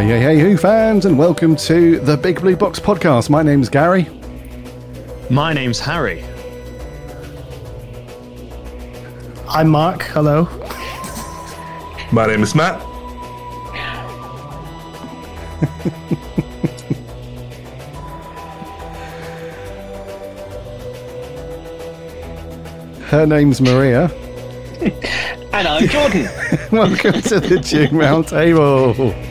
Hey, hey, hey, Who fans, and welcome to the Big Blue Box Podcast. My name's Gary. My name's Harry. I'm Mark. Hello. My name is Matt. Her name's Maria. And I'm Jordan. Welcome to the Duke Roundtable.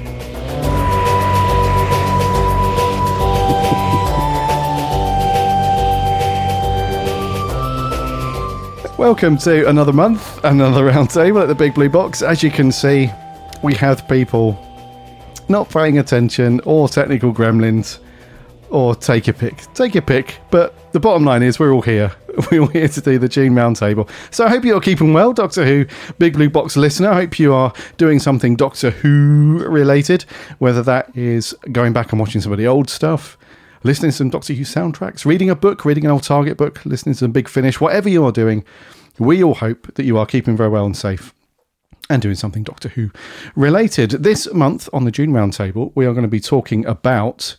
Welcome to another month, another roundtable at the Big Blue Box. As you can see, we have people not paying attention, or technical gremlins, or take a pick. But the bottom line is we're all here. We're all here to do the June Roundtable. So I hope you're keeping well, Doctor Who Big Blue Box listener. I hope you are doing something Doctor Who related, whether that is going back and watching some of the old stuff, listening to some Doctor Who soundtracks, reading a book, reading an old Target book, listening to some Big Finish, whatever you are doing, we all hope that you are keeping very well and safe and doing something Doctor Who related. This month on the June Roundtable, we are going to be talking about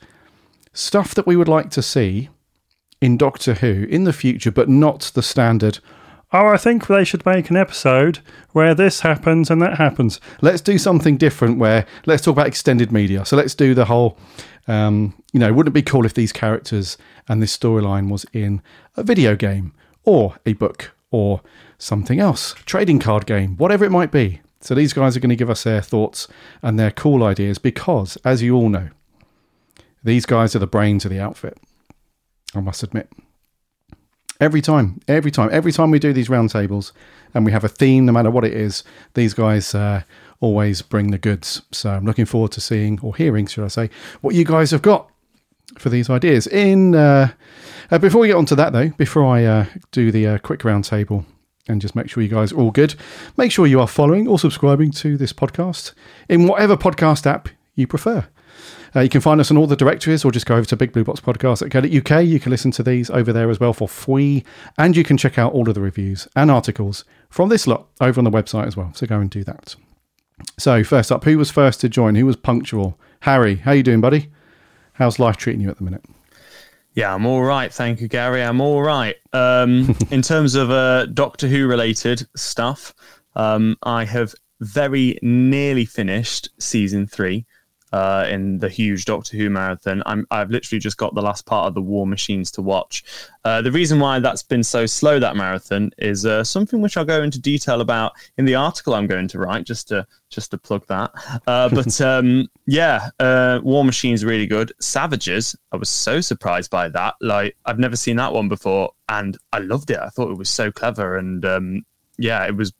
stuff that we would like to see in Doctor Who in the future, but not the standard, I think they should make an episode where this happens and that happens. Let's do something different where let's talk about extended media. So let's do the whole, wouldn't it be cool if these characters and this storyline was in a video game or a book or something else, trading card game, whatever it might be. So these guys are going to give us their thoughts and their cool ideas because, as you all know, these guys are the brains of the outfit, I must admit. Every time we do these roundtables and we have a theme, no matter what it is, these guys always bring the goods. So I'm looking forward to seeing, or hearing, should I say, what you guys have got for these ideas. Before we get onto that, though, before I do the quick roundtable and just make sure you guys are all good, make sure you are following or subscribing to this podcast in whatever podcast app you prefer. You can find us on all the directories or just go over to bigblueboxpodcast.co.uk. You can listen to these over there as well for free. And you can check out all of the reviews and articles from this lot over on the website as well. So go and do that. So first up, who was first to join? Who was punctual? Harry, how you doing, buddy? How's life treating you at the minute? Yeah, I'm all right. Thank you, Gary. I'm all right. In terms of Doctor Who related stuff, I have very nearly finished season 3. In the huge Doctor Who marathon. I've literally just got the last part of the War Machines to watch. The reason why that's been so slow, that marathon, is something which I'll go into detail about in the article I'm going to write, just to plug that. War Machines, really good. Savages, I was so surprised by that. Like, I've never seen that one before, and I loved it. I thought it was so clever, and it was,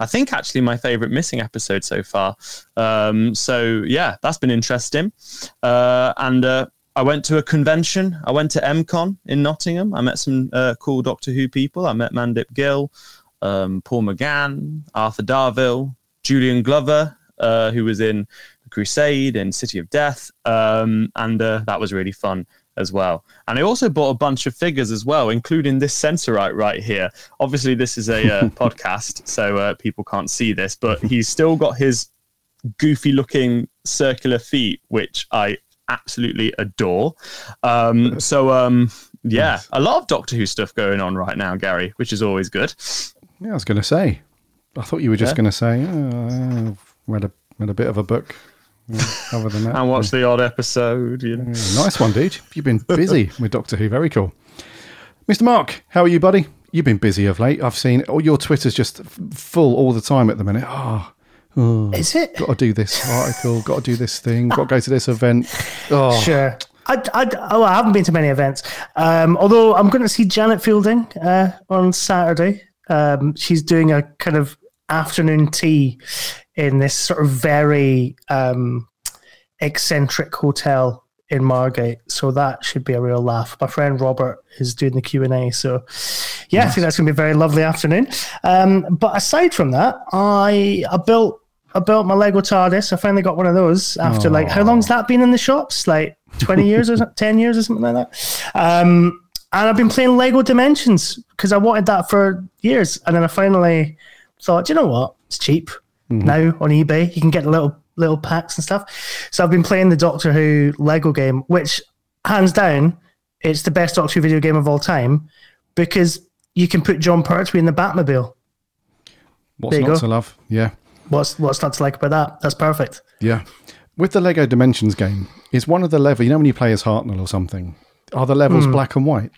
I think, actually my favourite missing episode so far. That's been interesting. I went to a convention. I went to MCon in Nottingham. I met some cool Doctor Who people. I met Mandip Gill, Paul McGann, Arthur Darvill, Julian Glover, who was in The Crusade and City of Death. That was really fun as well. And I also bought a bunch of figures as well, including this Sensorite right here. Obviously, this is a podcast, so people can't see this, but he's still got his goofy-looking circular feet, which I absolutely adore. Nice. A lot of Doctor Who stuff going on right now, Gary, which is always good. Yeah, I was going to say. I thought you were just going to say, I've read a bit of a book. Other than that, and watch the odd episode. You know. Nice one, dude. You've been busy with Doctor Who. Very cool. Mr. Mark, how are you, buddy? You've been busy of late. I've seen all your Twitter's just full all the time at the minute. Oh, is it? Got to do this article. Got to do this thing. Got to go to this event. Oh, sure. I haven't been to many events. Although I'm going to see Janet Fielding on Saturday. She's doing a kind of afternoon tea in this sort of very eccentric hotel in Margate. So that should be a real laugh. My friend Robert is doing the Q&A. So I think that's going to be a very lovely afternoon. But aside from that, I built my Lego TARDIS. I finally got one of those after how long's that been in the shops? Like 20 years or 10 years or something like that. And I've been playing Lego Dimensions because I wanted that for years. And then I finally thought, you know what? It's cheap. Mm-hmm. Now on eBay, you can get a little little packs and stuff. So I've been playing the Doctor Who Lego game, which hands down, it's the best Doctor Who video game of all time because you can put John Pertwee in the Batmobile. What's not to love? Yeah. What's not to like about that? That's perfect. Yeah. With the Lego Dimensions game, is one of the levels, you know when you play as Hartnell or something, are the levels black and white?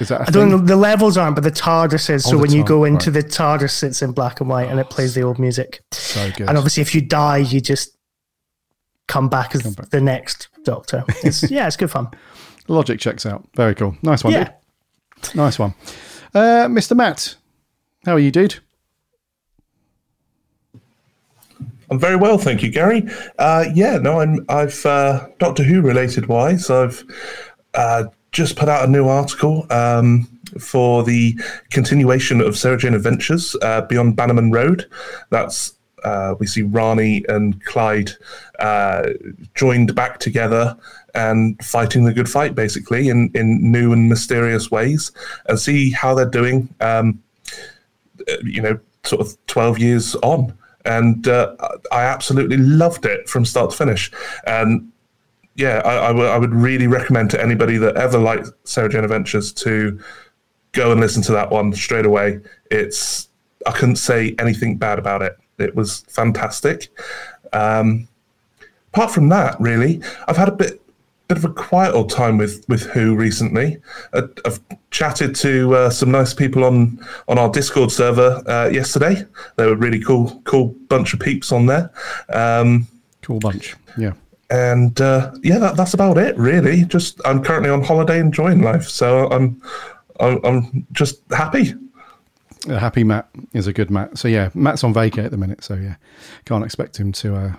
Is that I don't know, the levels aren't, but the TARDIS is. You go into the TARDIS, it's in black and white and it plays the old music. So good. And obviously if you die, you just come back as the next Doctor. It's good fun. Logic checks out. Very cool. Nice one. Yeah. Dude. Nice one. Mr. Matt, how are you, dude? I'm very well, thank you, Gary. I've Doctor Who related wise, I've just put out a new article for the continuation of Sarah Jane Adventures Beyond Bannerman Road. That's we see Rani and Clyde joined back together and fighting the good fight, basically, in new and mysterious ways, and see how they're doing, sort of 12 years on. And I absolutely loved it from start to finish. And I would really recommend to anybody that ever liked Sarah Jane Adventures to go and listen to that one straight away. I couldn't say anything bad about it. It was fantastic. Apart from that, really, I've had a bit of a quiet old time with Who recently. I've chatted to some nice people on our Discord server yesterday. They were a really cool bunch of peeps on there. Cool bunch, yeah. And that's about it, really. Just I'm currently on holiday enjoying life, so I'm just happy. A happy Matt is a good Matt. So yeah, Matt's on vacay at the minute, so yeah, can't expect him to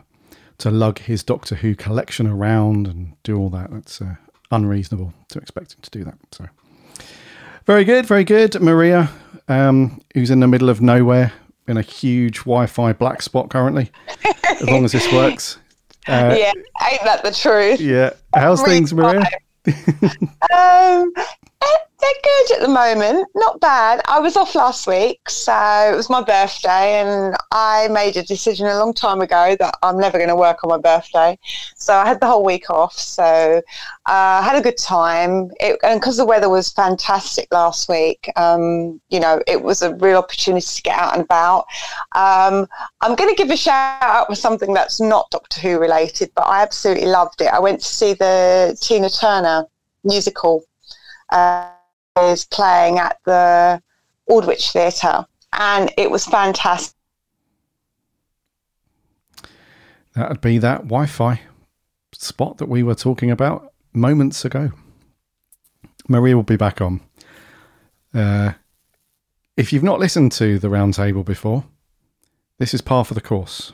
lug his Doctor Who collection around and do all that. That's unreasonable to expect him to do that. So very good. Maria, who's in the middle of nowhere in a huge Wi-Fi black spot currently, as long as this works. Yeah, ain't that the truth? Yeah. How's things, Maria? They're good at the moment. Not bad. I was off last week, so it was my birthday, and I made a decision a long time ago that I'm never going to work on my birthday. So I had the whole week off, so I had a good time. And because the weather was fantastic last week, it was a real opportunity to get out and about. I'm going to give a shout out for something that's not Doctor Who related, but I absolutely loved it. I went to see the Tina Turner musical. Is playing at the Aldwych Theatre, and it was fantastic. That would be that Wi-Fi spot that we were talking about moments ago. Maria will be back on. If you've not listened to the Roundtable before, this is par for the course.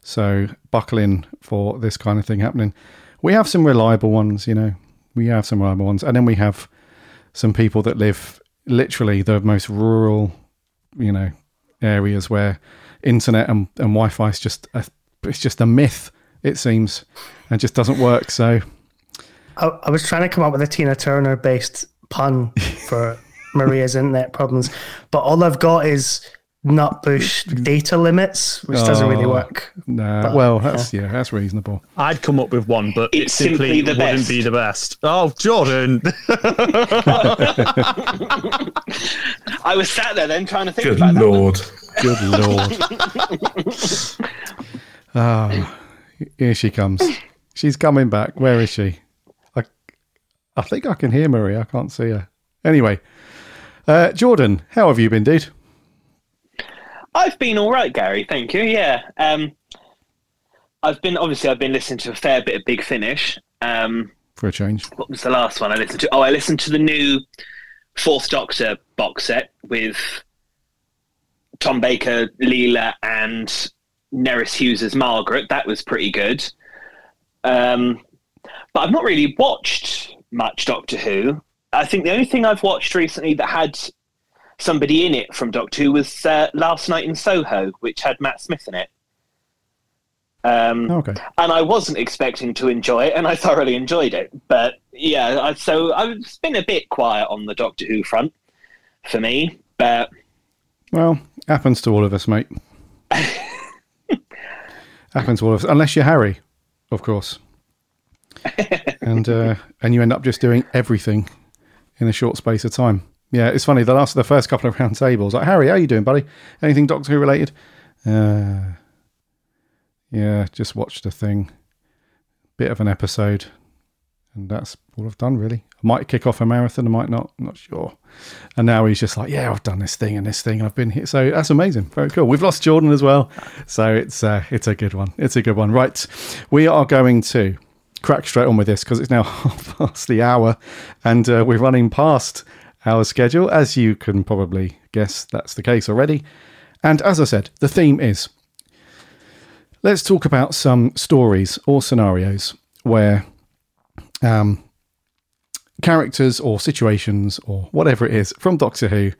So buckle in for this kind of thing happening. We have some reliable ones, and then we have some people that live literally the most rural, areas where internet and Wi-Fi is just a myth, it seems, and just doesn't work. So I was trying to come up with a Tina Turner based pun for Maria's internet problems, but all I've got is Nutbush data limits, which doesn't really work. That's reasonable. I'd come up with one, but it simply wouldn't be the best. Oh, Jordan! I was sat there then trying to think about that. Good lord! Oh, here she comes. She's coming back. Where is she? I think I can hear Maria. I can't see her. Anyway, Jordan, how have you been, dude? I've been all right, Gary. Thank you. Yeah, I've been listening to a fair bit of Big Finish. For a change. What was the last one I listened to? Oh, I listened to the new Fourth Doctor box set with Tom Baker, Leela, and Nerys Hughes as Margaret. That was pretty good. But I've not really watched much Doctor Who. I think the only thing I've watched recently that had somebody in it from Doctor Who was Last Night in Soho, which had Matt Smith in it. Okay. And I wasn't expecting to enjoy it, and I thoroughly enjoyed it. But yeah, so I've been a bit quiet on the Doctor Who front for me. But well, happens to all of us, mate. Happens to all of us, unless you're Harry, of course. And you end up just doing everything in a short space of time. Yeah, it's funny. The first couple of round tables, like, Harry, how you doing, buddy? Anything Doctor Who related? Yeah, just watched a thing, bit of an episode, and that's all I've done, really. I might kick off a marathon, I might not, I'm not sure. And now he's just like, yeah, I've done this thing, and I've been here. So that's amazing, very cool. We've lost Jordan as well, so it's a good one. It's a good one. Right, we are going to crack straight on with this because it's now 1:30, and we're running past our schedule, as you can probably guess. That's the case already. And as I said, the theme is, let's talk about some stories or scenarios where characters or situations or whatever it is from Doctor Who,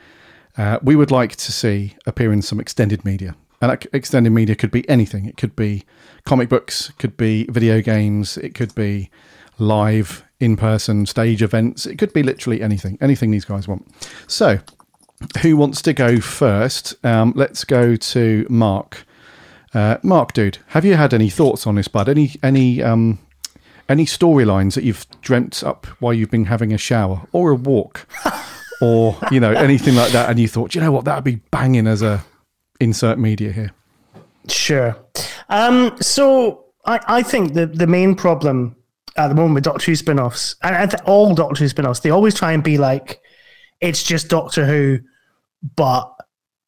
we would like to see appear in some extended media. And that extended media could be anything. It could be comic books, it could be video games, it could be live, in-person stage events. It could be literally anything, anything these guys want. So who wants to go first? Let's go to Mark. Mark, dude, have you had any thoughts on this, bud? Any storylines that you've dreamt up while you've been having a shower or a walk or, you know, anything like that? And you thought, you know what, that'd be banging as a insert media here. Sure. So I think the main problem at the moment with Doctor Who spin-offs, and all Doctor Who spin-offs, they always try and be like, it's just Doctor Who, but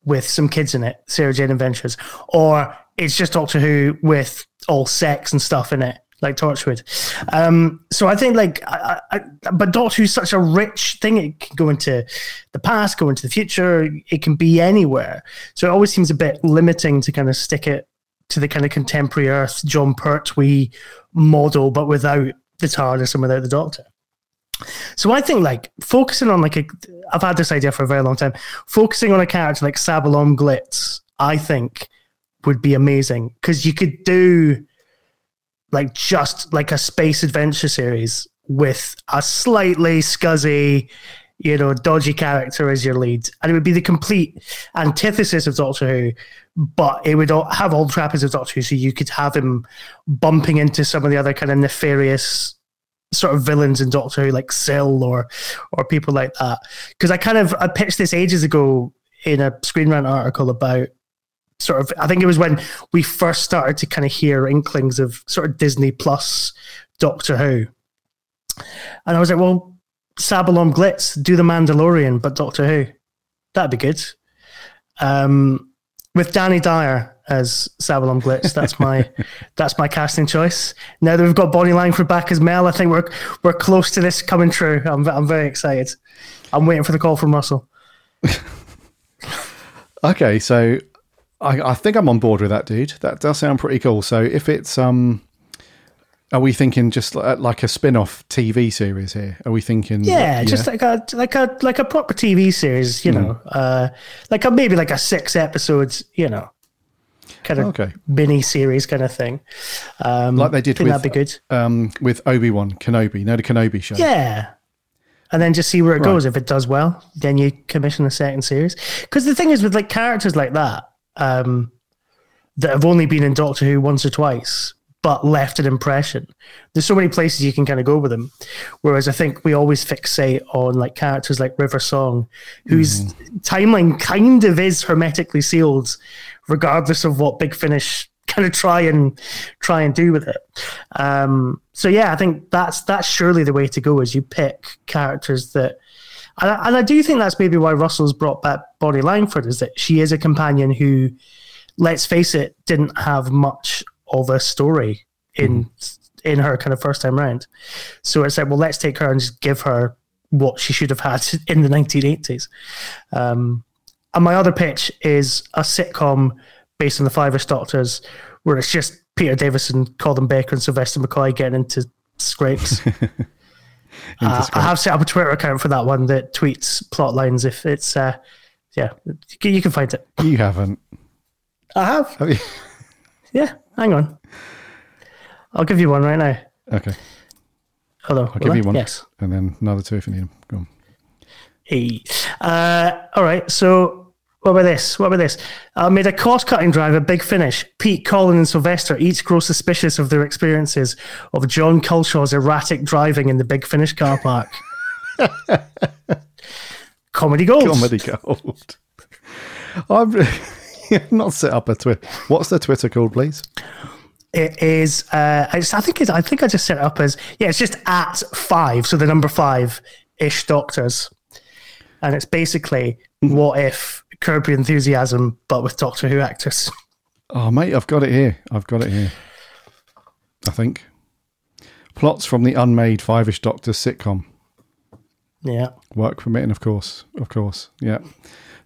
with some kids in it, Sarah Jane Adventures, or it's just Doctor Who with all sex and stuff in it, like Torchwood. So I think, like, but Doctor Who's such a rich thing. It can go into the past, go into the future. It can be anywhere. So it always seems a bit limiting to kind of stick it to the kind of contemporary Earth John Pertwee model, but without the TARDIS and without the Doctor. So I think, like, focusing on, like, I've had this idea for a very long time, focusing on a character like Sabalom Glitz, I think, would be amazing, because you could do, like, just, like, a space adventure series with a slightly scuzzy, you know, dodgy character as your lead. And it would be the complete antithesis of Doctor Who, but it would have all the trappings of Doctor Who, so you could have him bumping into some of the other kind of nefarious sort of villains in Doctor Who, like Syl or people like that. Because I pitched this ages ago in a Screen Rant article about sort of, I think it was when we first started to kind of hear inklings of sort of Disney Plus Doctor Who. And I was like, well, Sabalom Glitz, do The Mandalorian, but Doctor Who. That'd be good. With Danny Dyer as Sabalom Glitz, that's my casting choice. Now that we've got Bonnie Langford back as Mel, I think we're close to this coming true. I'm very excited. I'm waiting for the call from Russell. Okay, so I think I'm on board with that, dude. That does sound pretty cool. So if it's are we thinking just like a spin-off TV series here? Are we thinking? Yeah, just like a proper TV series, you know, like a, maybe like a 6 episodes, you know, kind of mini series kind of thing. Like they did with Obi-Wan Kenobi, the Kenobi show. Yeah. And then just see where it goes. If it does well, then you commission a second series. Because the thing is with like characters like that, that have only been in Doctor Who once or twice, but left an impression. There's so many places you can kind of go with them. Whereas I think we always fixate on like characters like River Song, whose timeline kind of is hermetically sealed, regardless of what Big Finish kind of try and do with it. So yeah, I think that's surely the way to go, is you pick characters that, and I do think that's maybe why Russell's brought back Bonnie Langford, is that she is a companion who, let's face it, didn't have much of a story in her kind of first time round. So it's like, well, let's take her and just give her what she should have had in the 1980s. And my other pitch is a sitcom based on the 5-ish Doctors, where it's just Peter Davison, Colin Baker and Sylvester McCoy getting into scrapes. I have set up a Twitter account for that one that tweets plot lines. If it's, you can find it. You haven't. I have. Have you? Yeah, hang on. I'll give you one right now. Okay. Hello. I'll give you one. Yes. And then another two if you need them. Go on. Hey. All right. So What about this? Made a cost-cutting drive a big finish. Pete, Colin and Sylvester each grow suspicious of their experiences of John Culshaw's erratic driving in the Big Finish car park. Comedy gold. I'm not set up a Twitter. What's the Twitter called, please? It is. I think I just set it up as it's just at 5. So the number 5-ish doctors, and it's basically what if Curb Your Enthusiasm but with Doctor Who actors. Oh mate, I've got it here. I think plots from the unmade 5-ish doctors sitcom. Yeah. Work permitting, of course. Yeah.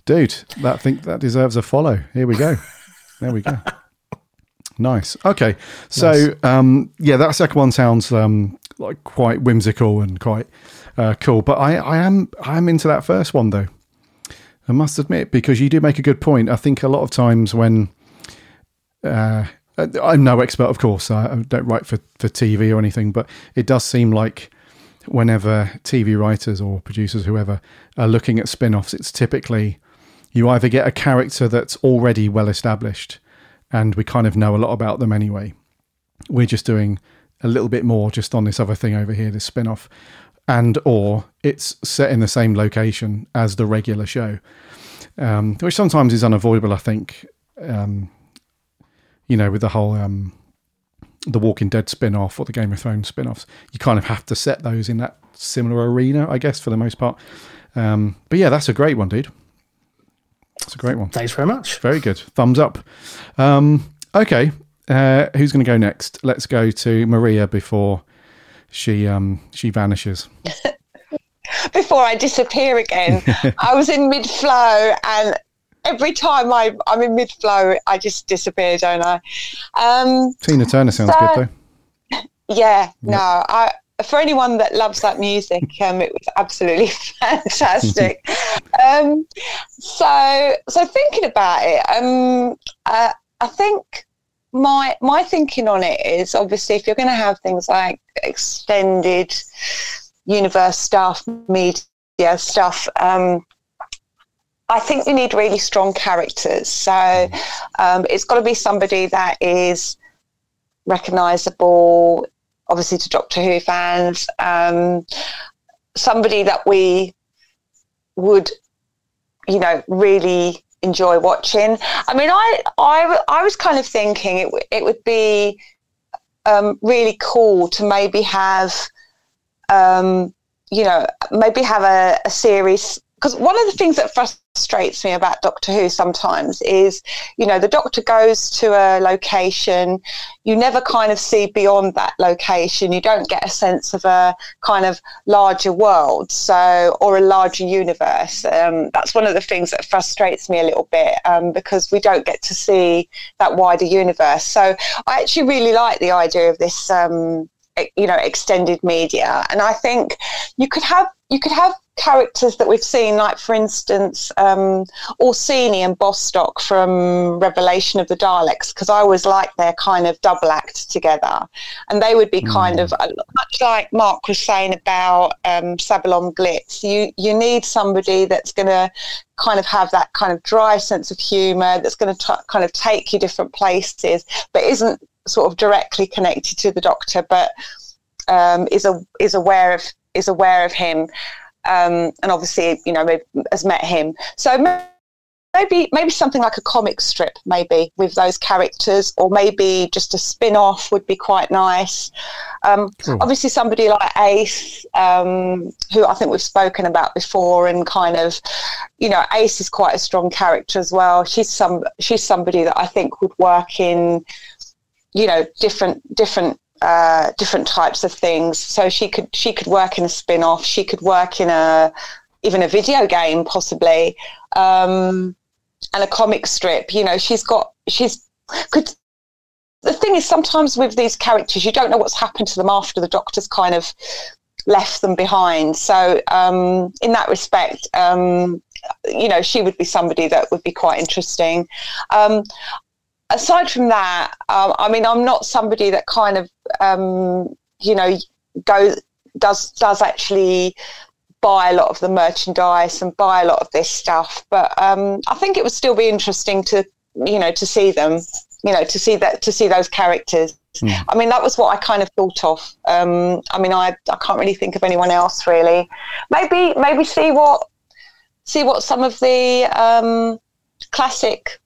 Dude, that deserves a follow. Here we go. There we go. Nice. Okay. So, nice. That second one sounds like quite whimsical and quite cool. But I am into that first one though. I must admit, because you do make a good point. I think a lot of times when I'm no expert, of course. I don't write for TV or anything, but it does seem like whenever TV writers or producers, whoever, are looking at spin-offs, it's typically you either get a character that's already well-established and we kind of know a lot about them anyway. We're just doing a little bit more just on this other thing over here, this spin-off, and or it's set in the same location as the regular show, which sometimes is unavoidable, I think, with the whole... The Walking Dead spin-off or the Game of Thrones spin-offs, you kind of have to set those in that similar arena, I guess, for the most part. But yeah, that's a great one, dude. That's a great one. Thanks very much. Very good. Thumbs up. Okay. Who's going to go next? Let's go to Maria before she vanishes. Before I disappear again. I was in mid-flow and every time I'm in mid-flow, I just disappear, don't I? Tina Turner sounds good, though. Yeah, yep. No. For anyone that loves that music, it was absolutely fantastic. So thinking about it, I think my thinking on it is, obviously, if you're going to have things like extended universe stuff, media stuff, I think you need really strong characters. So it's got to be somebody that is recognisable, obviously, to Doctor Who fans, somebody that we would, really enjoy watching. I mean, I was kind of thinking it would be really cool to maybe have, a series. Because one of the things that frustrates me about Doctor Who sometimes is, the Doctor goes to a location, you never kind of see beyond that location. You don't get a sense of a kind of larger world, or a larger universe. That's one of the things that frustrates me a little bit, because we don't get to see that wider universe. So I actually really like the idea of this, extended media, and I think you could have characters that we've seen, like, for instance, Orsini and Bostock from Revelation of the Daleks, because I always like their kind of double act together, and they would be kind of much like Mark was saying about Sabalon Glitz. You need somebody that's going to kind of have that kind of dry sense of humour, that's going to kind of take you different places, but isn't sort of directly connected to the Doctor, but is aware of him. And obviously, has met him. So maybe something like a comic strip, maybe, with those characters, or maybe just a spin-off would be quite nice. Obviously, somebody like Ace, who I think we've spoken about before, and kind of, Ace is quite a strong character as well. She's somebody that I think would work in, different types of things. So she could work in a spin-off. She could work in even a video game, possibly, and a comic strip. The thing is, sometimes with these characters, you don't know what's happened to them after the Doctor's kind of left them behind. So in that respect, she would be somebody that would be quite interesting. Aside from that, I'm not somebody that kind of, does actually buy a lot of the merchandise and buy a lot of this stuff. But I think it would still be interesting to see them, to see those characters. Mm. I mean, that was what I kind of thought of. I mean, I can't really think of anyone else really. Maybe see what some of the classic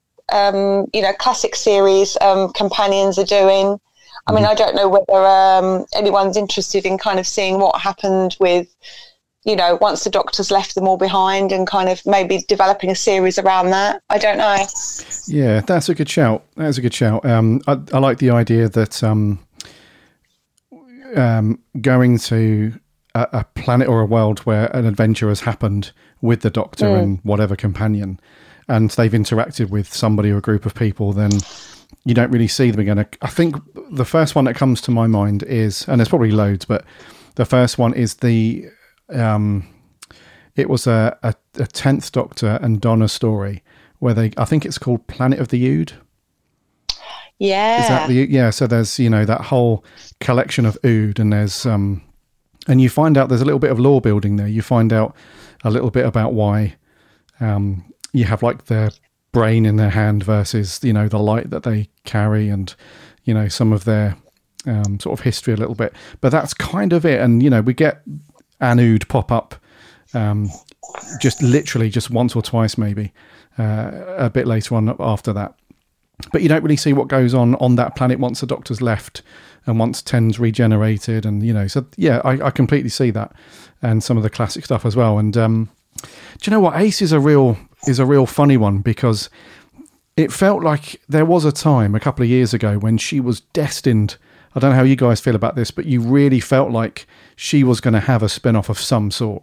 series companions are doing. I mean, I don't know whether anyone's interested in kind of seeing what happened with, once the Doctor's left them all behind, and kind of maybe developing a series around that. I don't know. Yeah, that's a good shout. I like the idea that going to a planet or a world where an adventure has happened with the Doctor and whatever companion, and they've interacted with somebody or a group of people, then you don't really see them again. I think the first one that comes to my mind is, and there's probably loads, but the first one is the... it was a 10th Doctor and Donna story where I think it's called Planet of the Ood. Yeah. Is that yeah. So there's, that whole collection of Ood, and there's, and you find out there's a little bit of lore building there. You find out a little bit about why, you have like their brain in their hand versus, the light that they carry, and, some of their, sort of history a little bit, but that's kind of it. And, we get an Ood pop up just literally just once or twice maybe a bit later on after that, but you don't really see what goes on that planet once the Doctor's left and once Ten's regenerated, and so yeah, I completely see that, and some of the classic stuff as well. And do you know what, Ace is a real funny one, because it felt like there was a time a couple of years ago when she was destined. I don't know how you guys feel about this, but you really felt like she was going to have a spin-off of some sort,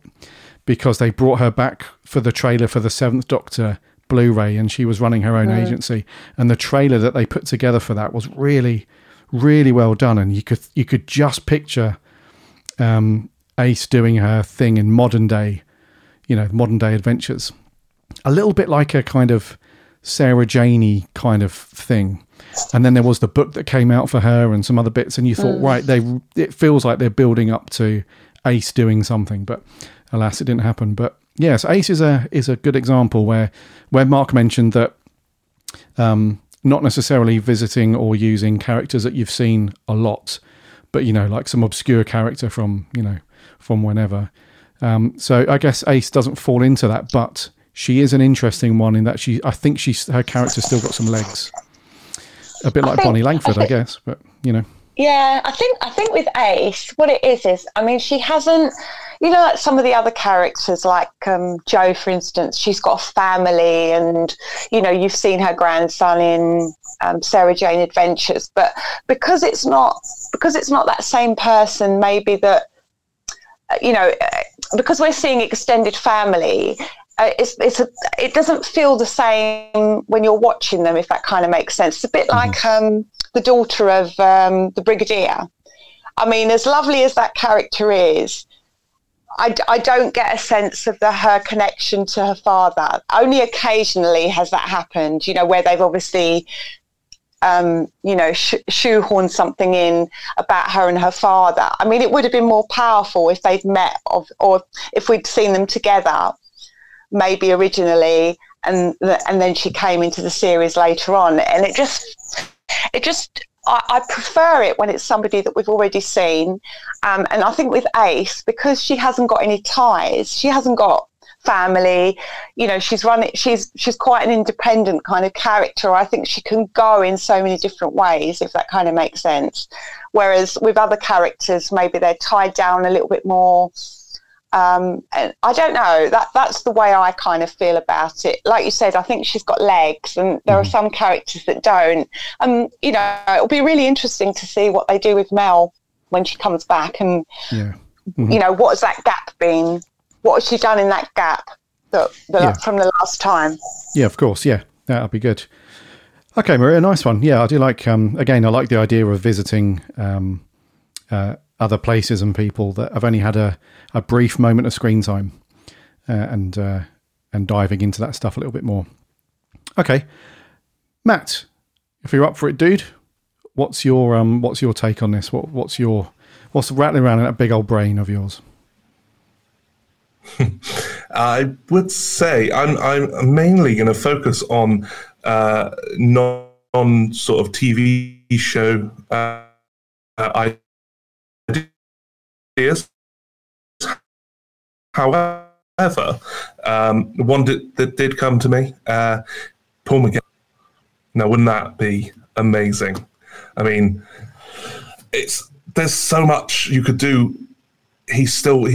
because they brought her back for the trailer for the 7th Doctor Blu-ray, and she was running her own agency, and the trailer that they put together for that was really, really well done, and you could just picture Ace doing her thing in modern day adventures, a little bit like a kind of Sarah Janey kind of thing. And then there was the book that came out for her and some other bits, and you thought, right, it feels like they're building up to Ace doing something, but alas, it didn't happen. But yes, yeah, so Ace is a good example where Mark mentioned that not necessarily visiting or using characters that you've seen a lot, but like some obscure character from whenever. So I guess Ace doesn't fall into that, but she is an interesting one in that her character's still got some legs. A bit like Bonnie Langford, I guess, but Yeah, I think with Ace, what it is, I mean, she hasn't, like some of the other characters, like Jo, for instance, she's got a family, and you've seen her grandson in Sarah Jane Adventures, but because it's not that same person, maybe that because we're seeing extended family. It doesn't feel the same when you're watching them, if that kind of makes sense. It's a bit like the daughter of the Brigadier. I mean, as lovely as that character is, I don't get a sense of her connection to her father. Only occasionally has that happened, where they've obviously, shoehorned something in about her and her father. I mean, it would have been more powerful if they'd met or if we'd seen them together. Maybe originally, and then she came into the series later on, and I prefer it when it's somebody that we've already seen, and I think with Ace, because she hasn't got any ties, she hasn't got family, she's quite an independent kind of character. I think she can go in so many different ways, if that kind of makes sense. Whereas with other characters, maybe they're tied down a little bit more. And I don't know, that's the way I kind of feel about it. Like you said, I think she's got legs, and there are some characters that don't. It'll be really interesting to see what they do with Mel when she comes back, and, what has that gap been? What has she done in that gap from the last time? Yeah, of course, yeah, that'll be good. Okay, Maria, nice one. Yeah, I do like, again, I like the idea of visiting other places and people that have only had a brief moment of screen time, and diving into that stuff a little bit more. Okay, Matt, if you're up for it, dude, what's your take on this? What's rattling around in that big old brain of yours? I would say I'm mainly going to focus on non sort of TV show ideas. However, one that did come to me, Paul McGann. Now, wouldn't that be amazing? I mean, there's so much you could do. He's still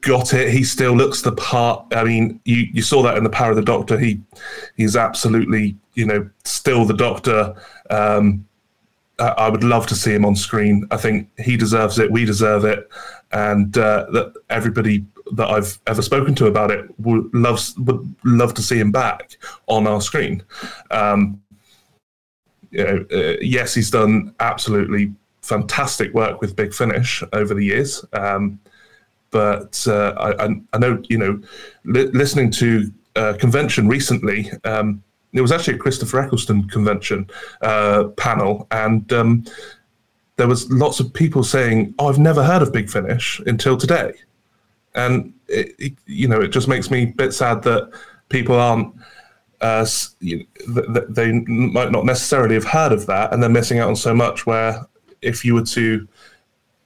got it. He still looks the part. I mean, you saw that in The Power of the Doctor. He's absolutely, still the Doctor. I would love to see him on screen. I think he deserves it. We deserve it. And that everybody that I've ever spoken to about it would love to see him back on our screen. Yes, he's done absolutely fantastic work with Big Finish over the years. But I know, listening to a convention recently, it was actually a Christopher Eccleston convention panel, and there was lots of people saying, "Oh, I've never heard of Big Finish until today," and it just makes me a bit sad that people aren't. They might not necessarily have heard of that, and they're missing out on so much. Where if you were to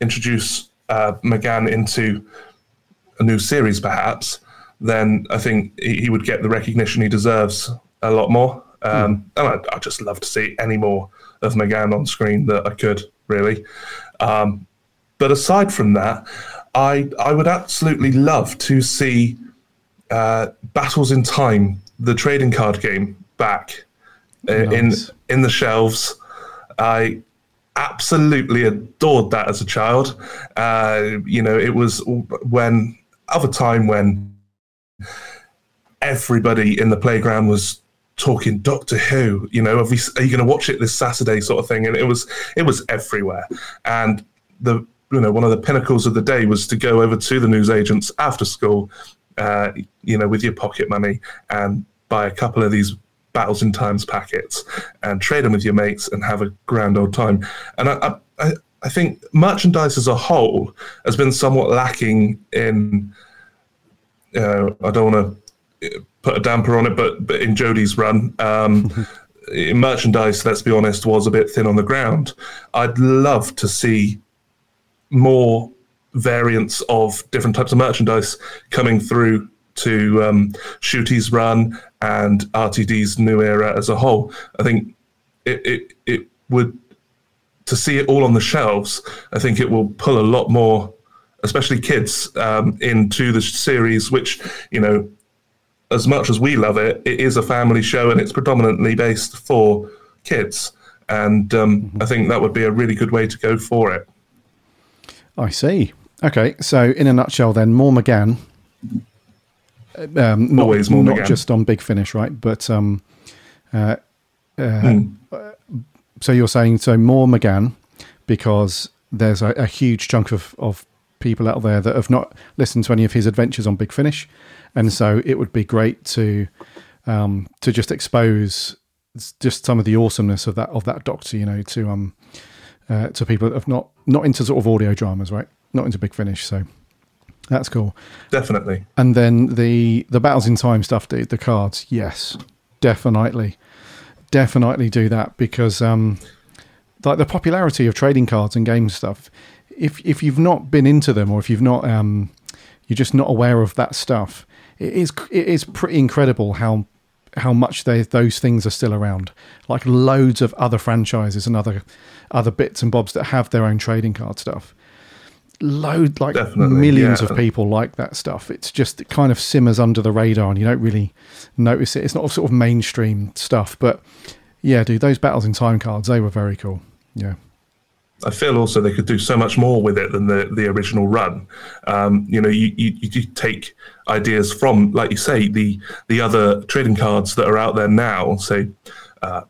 introduce McGann into a new series, perhaps, then I think he would get the recognition he deserves a lot more. And I'd just love to see any more of McGann on screen that I could, really. But aside from that, I would absolutely love to see Battles in Time, the trading card game, back in the shelves. I absolutely adored that as a child. It was a time when everybody in the playground was talking Doctor Who. Are you going to watch it this Saturday, sort of thing? And it was everywhere. And one of the pinnacles of the day was to go over to the newsagents after school, with your pocket money, and buy a couple of these Battles in Times packets and trade them with your mates and have a grand old time. And I think merchandise as a whole has been somewhat lacking in. I don't want to put a damper on it, but in Jodie's run, in merchandise, let's be honest, was a bit thin on the ground. I'd love to see more variants of different types of merchandise coming through to Shooty's run and RTD's New Era as a whole. I think it would, to see it all on the shelves, I think it will pull a lot more, especially kids, into the series, which, as much as we love it, it is a family show and it's predominantly based for kids. And I think that would be a really good way to go for it. I see. Okay, so in a nutshell then, more McGann. Always more McGann. Not just on Big Finish, right? But so you're saying more McGann, because there's a huge chunk of people out there that have not listened to any of his adventures on Big Finish, and so it would be great to just expose just some of the awesomeness of that Doctor, to people that have not into sort of audio dramas, right? Not into Big Finish, so that's cool. Definitely. And then the Battles in Time stuff, the cards, yes, definitely do that, because like the popularity of trading cards and game stuff. If you've not been into them, or if you've not, you're just not aware of that stuff. It is pretty incredible how much those things are still around. Like loads of other franchises and other bits and bobs that have their own trading card stuff. Definitely, millions of people like that stuff. It's just, it kind of simmers under the radar and you don't really notice it. It's not sort of mainstream stuff, but yeah, dude, those Battles in Time cards, they were very cool. Yeah. I feel also they could do so much more with it than the original run. You take ideas from, like you say, the other trading cards that are out there now, say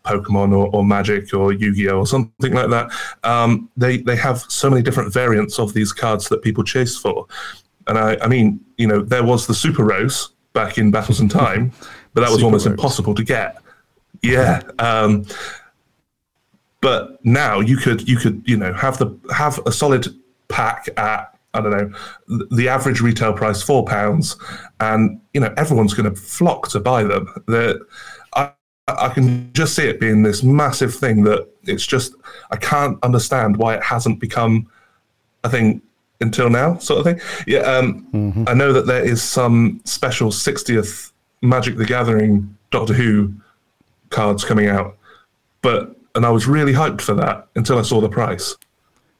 Pokemon or Magic or Yu-Gi-Oh or something like that. They have so many different variants of these cards that people chase for. And I mean, there was the Super Rose back in Battles in Time, but that was almost impossible to get. Yeah. But now you could have a solid pack at I don't know, the average retail price £4, and you know everyone's going to flock to buy them. I can just see it being this massive thing that it's just I can't understand why it hasn't become a thing until now, sort of thing. Yeah, I know that there is some special 60th Magic the Gathering Doctor Who cards coming out, and I was really hyped for that until I saw the price.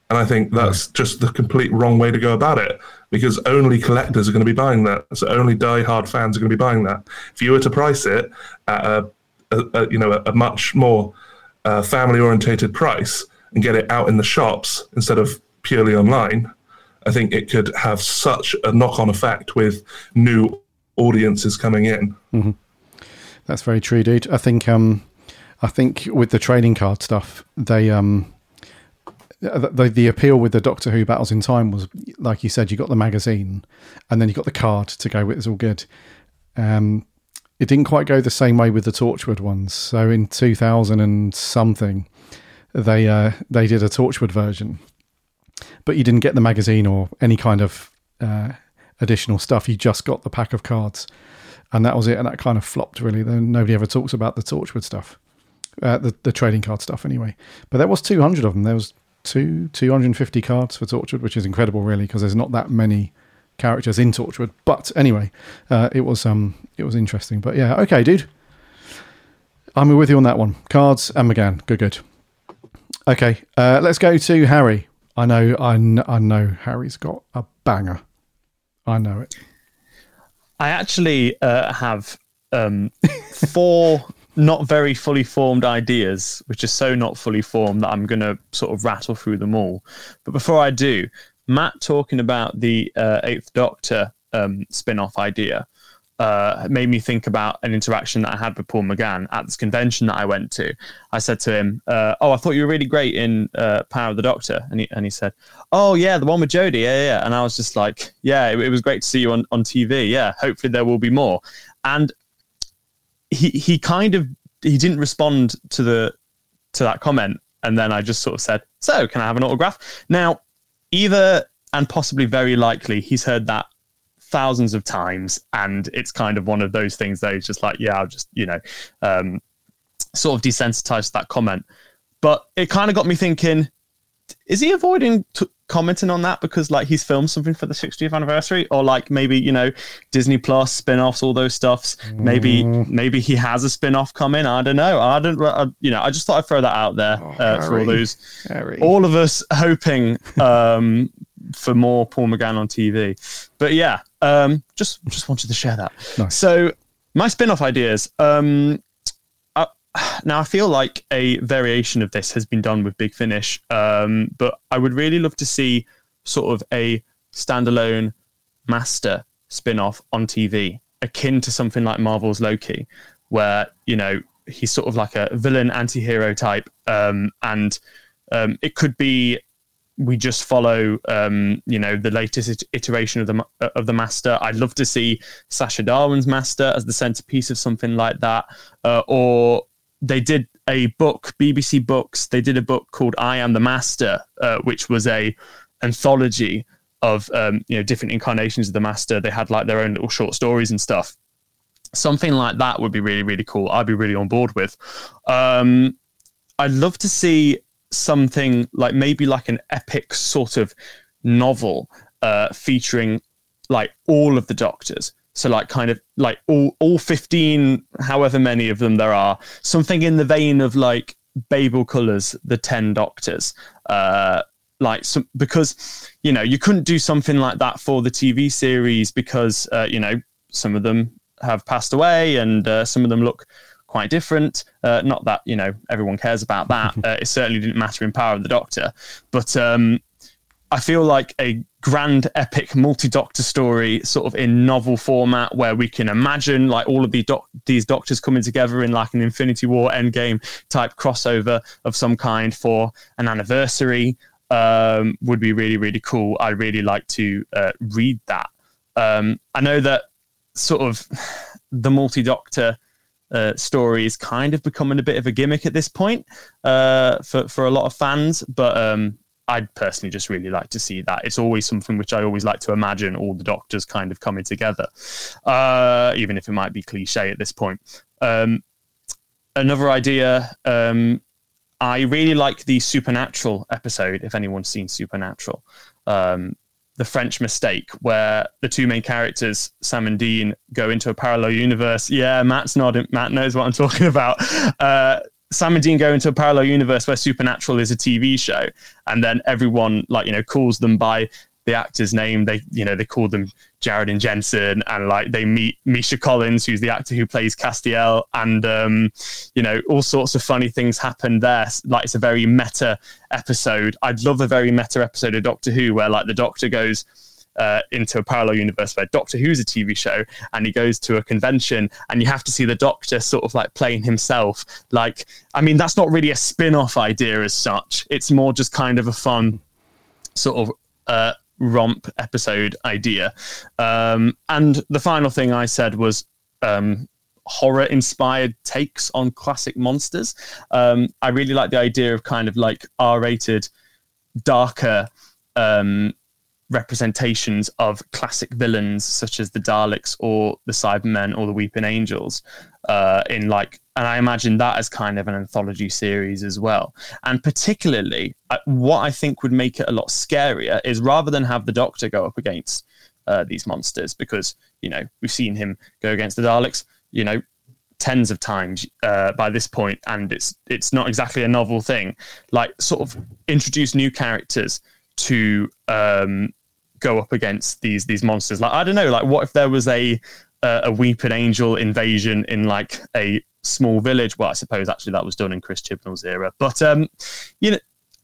And I think that's just the complete wrong way to go about it, because only collectors are going to be buying that. So only die-hard fans are going to be buying that. If you were to price it at a much more family-orientated price and get it out in the shops instead of purely online, I think it could have such a knock-on effect with new audiences coming in. Mm-hmm. That's very true, dude. I think with the trading card stuff, the appeal with the Doctor Who Battles in Time was, like you said, you got the magazine and then you got the card to go with. It's all good. It didn't quite go the same way with the Torchwood ones. So in 2000 and something, they did a Torchwood version, but you didn't get the magazine or any kind of additional stuff. You just got the pack of cards, and that was it. And that kind of flopped, really. Nobody ever talks about the Torchwood stuff. The trading card stuff anyway, but there was 200 of them. There was 250 cards for Torchwood, which is incredible, really, because there's not that many characters in Torchwood. But anyway, it was interesting. But yeah, okay, dude, I'm with you on that one. Cards and McGann, good. Okay, let's go to Harry. I know Harry's got a banger. I know it. I actually have four. Not very fully formed ideas, which are so not fully formed that I'm going to sort of rattle through them all. But before I do, Matt talking about the Eighth Doctor spin-off idea made me think about an interaction that I had with Paul McGann at this convention that I went to. I said to him, I thought you were really great in Power of the Doctor. And he said, oh, yeah, the one with Jodie, yeah. And I was just like, yeah, it was great to see you on TV, yeah. Hopefully there will be more. And he didn't respond to that comment, and then I just sort of said, so can I have an autograph? Now, either and possibly very likely he's heard that thousands of times, and it's kind of one of those things that he's just like, yeah, I'll just, sort of desensitized to that comment. But it kind of got me thinking, is he avoiding commenting on that because like he's filmed something for the 60th anniversary, or like maybe Disney Plus spin-offs, all those stuffs? Maybe he has a spin-off coming. I don't know. I just thought I'd throw that out there for all of us hoping for more Paul McGann on TV. But yeah, just wanted to share that. Nice. So my spin-off ideas. Now, I feel like a variation of this has been done with Big Finish, but I would really love to see sort of a standalone master spin-off on TV, akin to something like Marvel's Loki, where, he's sort of like a villain anti-hero type, and it could be we just follow, the latest iteration of the Master. I'd love to see Sacha Darwin's Master as the centerpiece of something like that, or... They did a book, BBC Books. They did a book called I Am the Master, which was an anthology of, different incarnations of the Master. They had like their own little short stories and stuff. Something like that would be really, really cool. I'd be really on board with. I'd love to see something like maybe like an epic sort of novel featuring like all of the Doctors. So like kind of like all 15, however many of them there are, something in the vein of like Babel Colours, the 10 Doctors, because, you couldn't do something like that for the TV series because, some of them have passed away and some of them look quite different. Not that, everyone cares about that. It certainly didn't matter in Power of the Doctor, but I feel like a grand epic multi-Doctor story sort of in novel format where we can imagine like all of these Doctors coming together in like an Infinity War Endgame type crossover of some kind for an anniversary would be really, really cool. I'd really like to read that. I know that sort of the multi-Doctor story is kind of becoming a bit of a gimmick at this point for a lot of fans, but I'd personally just really like to see that. It's always something which I always like to imagine, all the Doctors kind of coming together, even if it might be cliche at this point. Another idea, I really like the Supernatural episode, if anyone's seen Supernatural. The French Mistake, where the two main characters, Sam and Dean, go into a parallel universe. Yeah, Matt's nodding. Matt knows what I'm talking about. Sam and Dean go into a parallel universe where Supernatural is a TV show, and then everyone, like, you know, calls them by the actor's name. They, you know, they call them Jared and Jensen, and like they meet Misha Collins, who's the actor who plays Castiel, and you know, all sorts of funny things happen there. Like, it's a very meta episode. I'd love a very meta episode of Doctor Who where like the Doctor goes into a parallel universe where Doctor Who's a TV show, and he goes to a convention, and you have to see the Doctor sort of like playing himself. Like, I mean, that's not really a spin-off idea as such. It's more just kind of a fun sort of romp episode idea. And the final thing I said was horror-inspired takes on classic monsters. I really like the idea of kind of like R-rated, darker representations of classic villains such as the Daleks or the Cybermen or the Weeping Angels, in like, and I imagine that as kind of an anthology series as well. And particularly what I think would make it a lot scarier is, rather than have the Doctor go up against these monsters, because, you know, we've seen him go against the Daleks, you know, tens of times by this point, and it's not exactly a novel thing. Like, sort of introduce new characters to go up against these monsters. Like, I don't know, like, what if there was a Weeping Angel invasion in like a small village? Well, I suppose actually that was done in Chris Chibnall's era, but you know,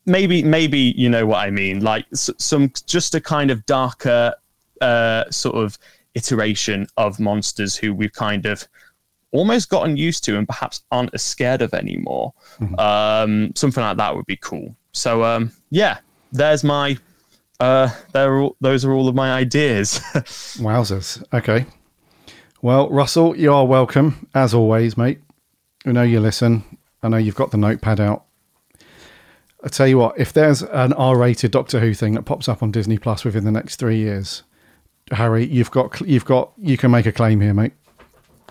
maybe you know what I mean. Like, some just a kind of darker sort of iteration of monsters who we've kind of almost gotten used to and perhaps aren't as scared of anymore. Mm-hmm. Something like that would be cool. So yeah. There's my, those are all of my ideas. Wowzers. Okay. Well, Russell, you are welcome, as always, mate. I know you listen. I know you've got the notepad out. I tell you what, if there's an R-rated Doctor Who thing that pops up on Disney Plus within the next 3 years, Harry, you can make a claim here, mate.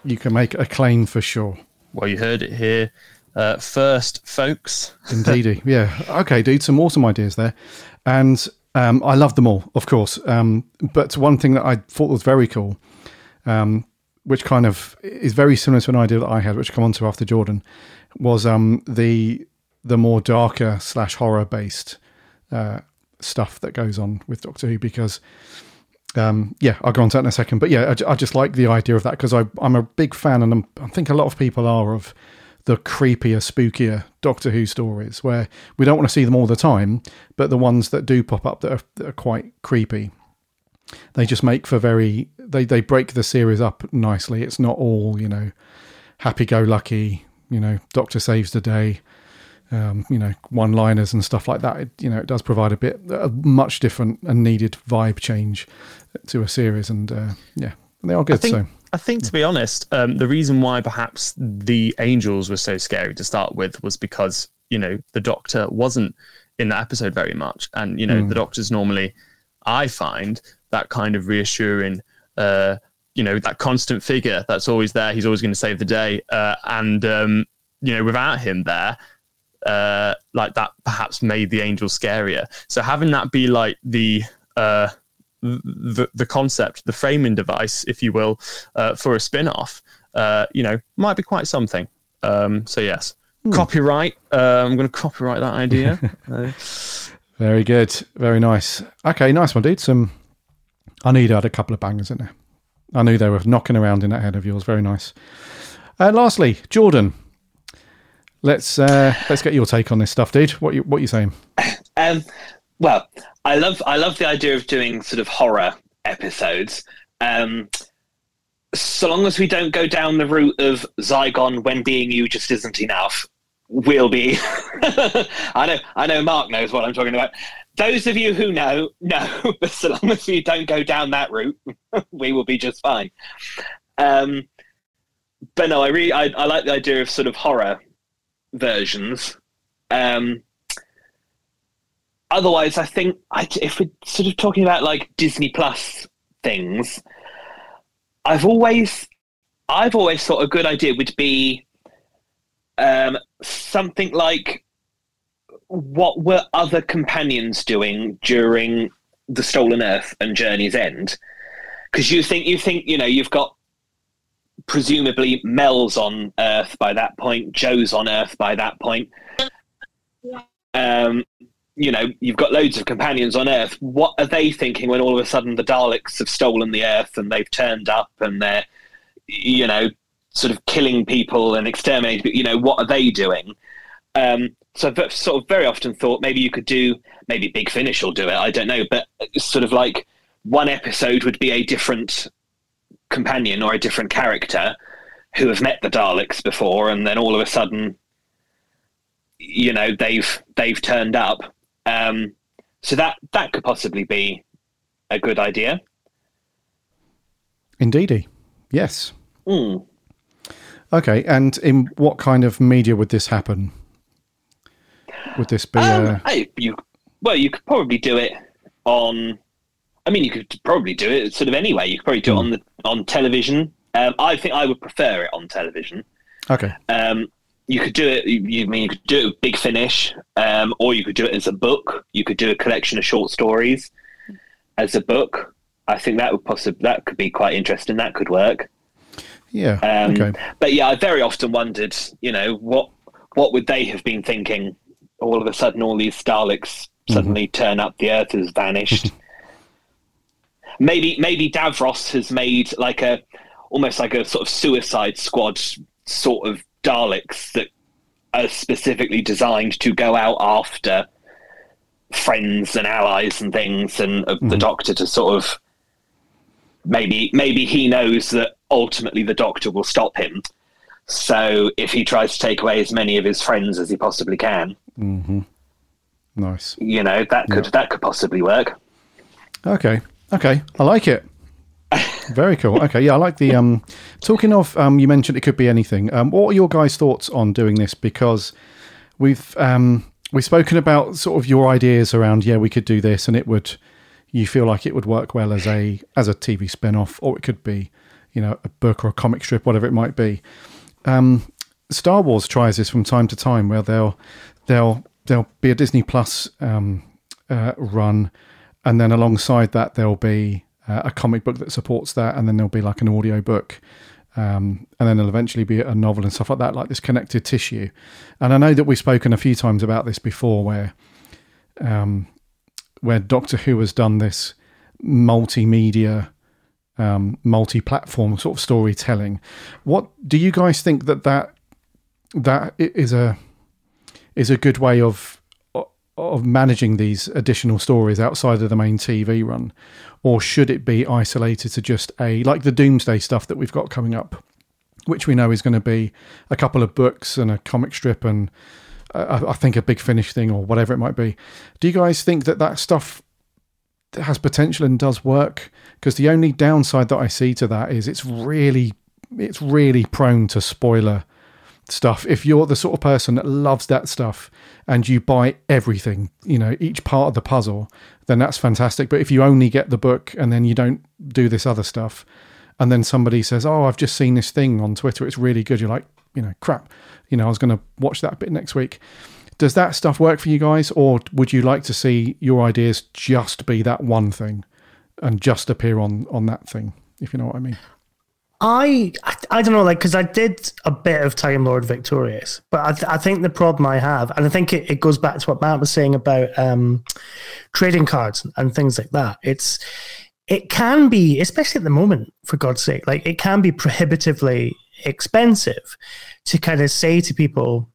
You can make a claim for sure. Well, you heard it here. First, folks. Indeedy, yeah. Okay, dude, some awesome ideas there. And I love them all, of course. But one thing that I thought was very cool, which kind of is very similar to an idea that I had, which I'll come on to after Jordan, was the more darker / horror-based stuff that goes on with Doctor Who, because... I'll go on to that in a second. But yeah, I just like the idea of that, because I'm a big fan, and I think a lot of people are, of... the creepier, spookier Doctor Who stories, where we don't want to see them all the time, but the ones that do pop up that are quite creepy, they just make for they break the series up nicely. It's not all, you know, happy-go-lucky, you know, Doctor saves the day, you know, one-liners and stuff like that. It does provide a much different and needed vibe change to a series, and they are good. I think, to be honest, the reason why perhaps the Angels were so scary to start with was because, you know, the Doctor wasn't in that episode very much. And, you know, the Doctor's normally, I find, that kind of reassuring, you know, that constant figure that's always there. He's always going to save the day. You know, without him there, like, that perhaps made the Angels scarier. So having that be like the concept, the framing device, if you will, for a spin-off, you know, might be quite something. So yes, copyright. I'm going to copyright that idea. Very good, very nice. Okay, nice one, dude. I knew you had a couple of bangers in there. I knew they were knocking around in that head of yours. Very nice. And lastly, Jordan, let's get your take on this stuff, dude. What you saying? Well, I love the idea of doing sort of horror episodes. So long as we don't go down the route of Zygon when being you just isn't enough, we'll be... I know Mark knows what I'm talking about. Those of you who know, but so long as you don't go down that route, we will be just fine. But no, I like the idea of sort of horror versions. Otherwise, I think if we're sort of talking about like Disney Plus things, I've always thought a good idea would be something like, what were other companions doing during The Stolen Earth and Journey's End? Because you think, you know, you've got presumably Mel's on Earth by that point, Joe's on Earth by that point. You know, you've got loads of companions on Earth. What are they thinking when all of a sudden the Daleks have stolen the Earth and they've turned up and they're, you know, sort of killing people and exterminating people? You know, what are they doing? So I've sort of very often thought maybe you could do, maybe Big Finish will do it, I don't know, but sort of like one episode would be a different companion or a different character who have met the Daleks before, and then all of a sudden, you know, they've turned up. So that could possibly be a good idea. Indeedy. Yes. Mm. Okay, and in what kind of media would this happen? Would this be you could probably do it on... I mean, you could probably do it sort of anyway. You could probably do it on television. I think I would prefer it on television. Okay. You could do it... You could do it with Big Finish, or you could do it as a book. You could do a collection of short stories as a book. I think that could be quite interesting. That could work. Yeah. Okay. But yeah, I very often wondered, you know, what would they have been thinking? All of a sudden, all these Daleks suddenly turn up. The Earth has vanished. Maybe Davros has made like almost like a sort of Suicide Squad sort of Daleks that are specifically designed to go out after friends and allies and things, and the Doctor to sort of maybe he knows that ultimately the Doctor will stop him. So if he tries to take away as many of his friends as he possibly can, nice. You know, that could possibly work. Okay, I like it. Very cool. Okay, yeah, I like the. Talking of, you mentioned it could be anything. What are your guys' thoughts on doing this? Because we've spoken about sort of your ideas around. Yeah, we could do this, and it would. You feel like it would work well as a TV spin-off, or it could be, you know, a book or a comic strip, whatever it might be. Star Wars tries this from time to time, where there'll be a Disney Plus run, and then alongside that there'll be a comic book that supports that, and then there'll be like an audio book, and then there'll eventually be a novel and stuff like that, like this connected tissue. And I know that we've spoken a few times about this before, where Doctor Who has done this multimedia, multi-platform sort of storytelling. What do you guys think that is a good way of managing these additional stories outside of the main TV run, or should it be isolated to just like the Doomsday stuff that we've got coming up, which we know is going to be a couple of books and a comic strip and I think a Big Finish thing or whatever it might be? Do you guys think that stuff has potential and does work? Because the only downside that I see to that is it's really prone to spoiler stuff. If you're the sort of person that loves that stuff and you buy everything, you know, each part of the puzzle, then that's fantastic. But if you only get the book and then you don't do this other stuff, and then somebody says, "Oh, I've just seen this thing on Twitter, it's really good," you're like, you know, crap, you know, I was going to watch that bit next week. Does that stuff work for you guys, or would you like to see your ideas just be that one thing and just appear on that thing, if you know what I mean? I don't know, like, because I did a bit of Time Lord Victorious, but I think the problem I have, and I think it goes back to what Matt was saying about trading cards and things like that. It can be, especially at the moment, for God's sake, like it can be prohibitively expensive to kind of say to people,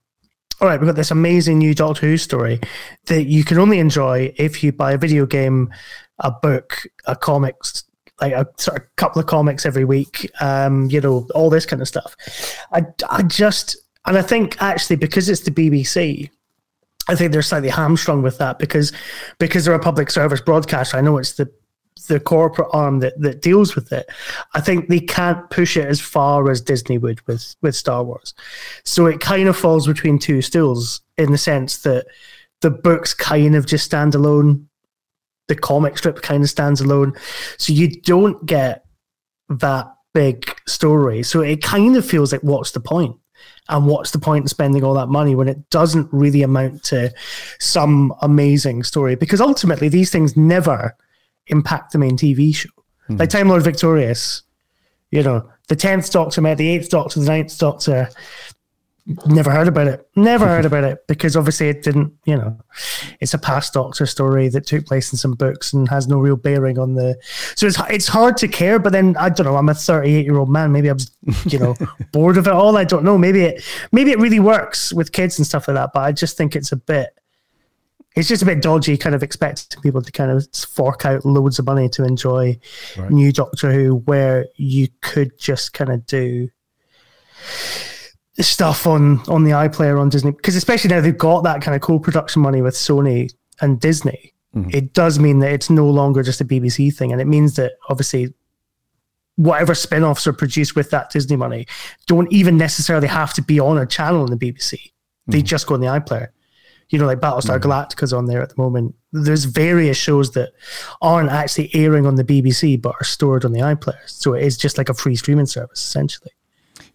"All right, we've got this amazing new Doctor Who story that you can only enjoy if you buy a video game, a book, a comics, like a sort of couple of comics every week, you know, all this kind of stuff." I think actually because it's the BBC, I think they're slightly hamstrung with that because they're a public service broadcaster. I know it's the corporate arm that deals with it. I think they can't push it as far as Disney would with Star Wars. So it kind of falls between two stools in the sense that the books kind of just stand alone. The comic strip kind of stands alone. So you don't get that big story. So it kind of feels like, what's the point? And what's the point in spending all that money when it doesn't really amount to some amazing story? Because ultimately, these things never impact the main TV show. Mm-hmm. Like Time Lord Victorious, you know, the 10th Doctor met the 8th Doctor, the 9th Doctor. Never heard about it. Never heard about it because obviously it didn't, you know, it's a past Doctor story that took place in some books and has no real bearing on the... So it's hard to care, but then, I don't know, I'm a 38-year-old man. Maybe I was, you know, bored of it all. I don't know. Maybe it really works with kids and stuff like that, but I just think it's a bit... It's just a bit dodgy kind of expecting people to kind of fork out loads of money to enjoy new Doctor Who where you could just kind of do... stuff on the iPlayer on Disney, because especially now they've got that kind of co-production money with Sony and Disney. Mm-hmm. It does mean that it's no longer just a BBC thing, and it means that obviously whatever spin-offs are produced with that Disney money don't even necessarily have to be on a channel in the BBC. Mm-hmm. They just go on the iPlayer. You know, like Battlestar Galactica's on there at the moment. There's various shows that aren't actually airing on the BBC but are stored on the iPlayer. So it is just like a free streaming service, essentially.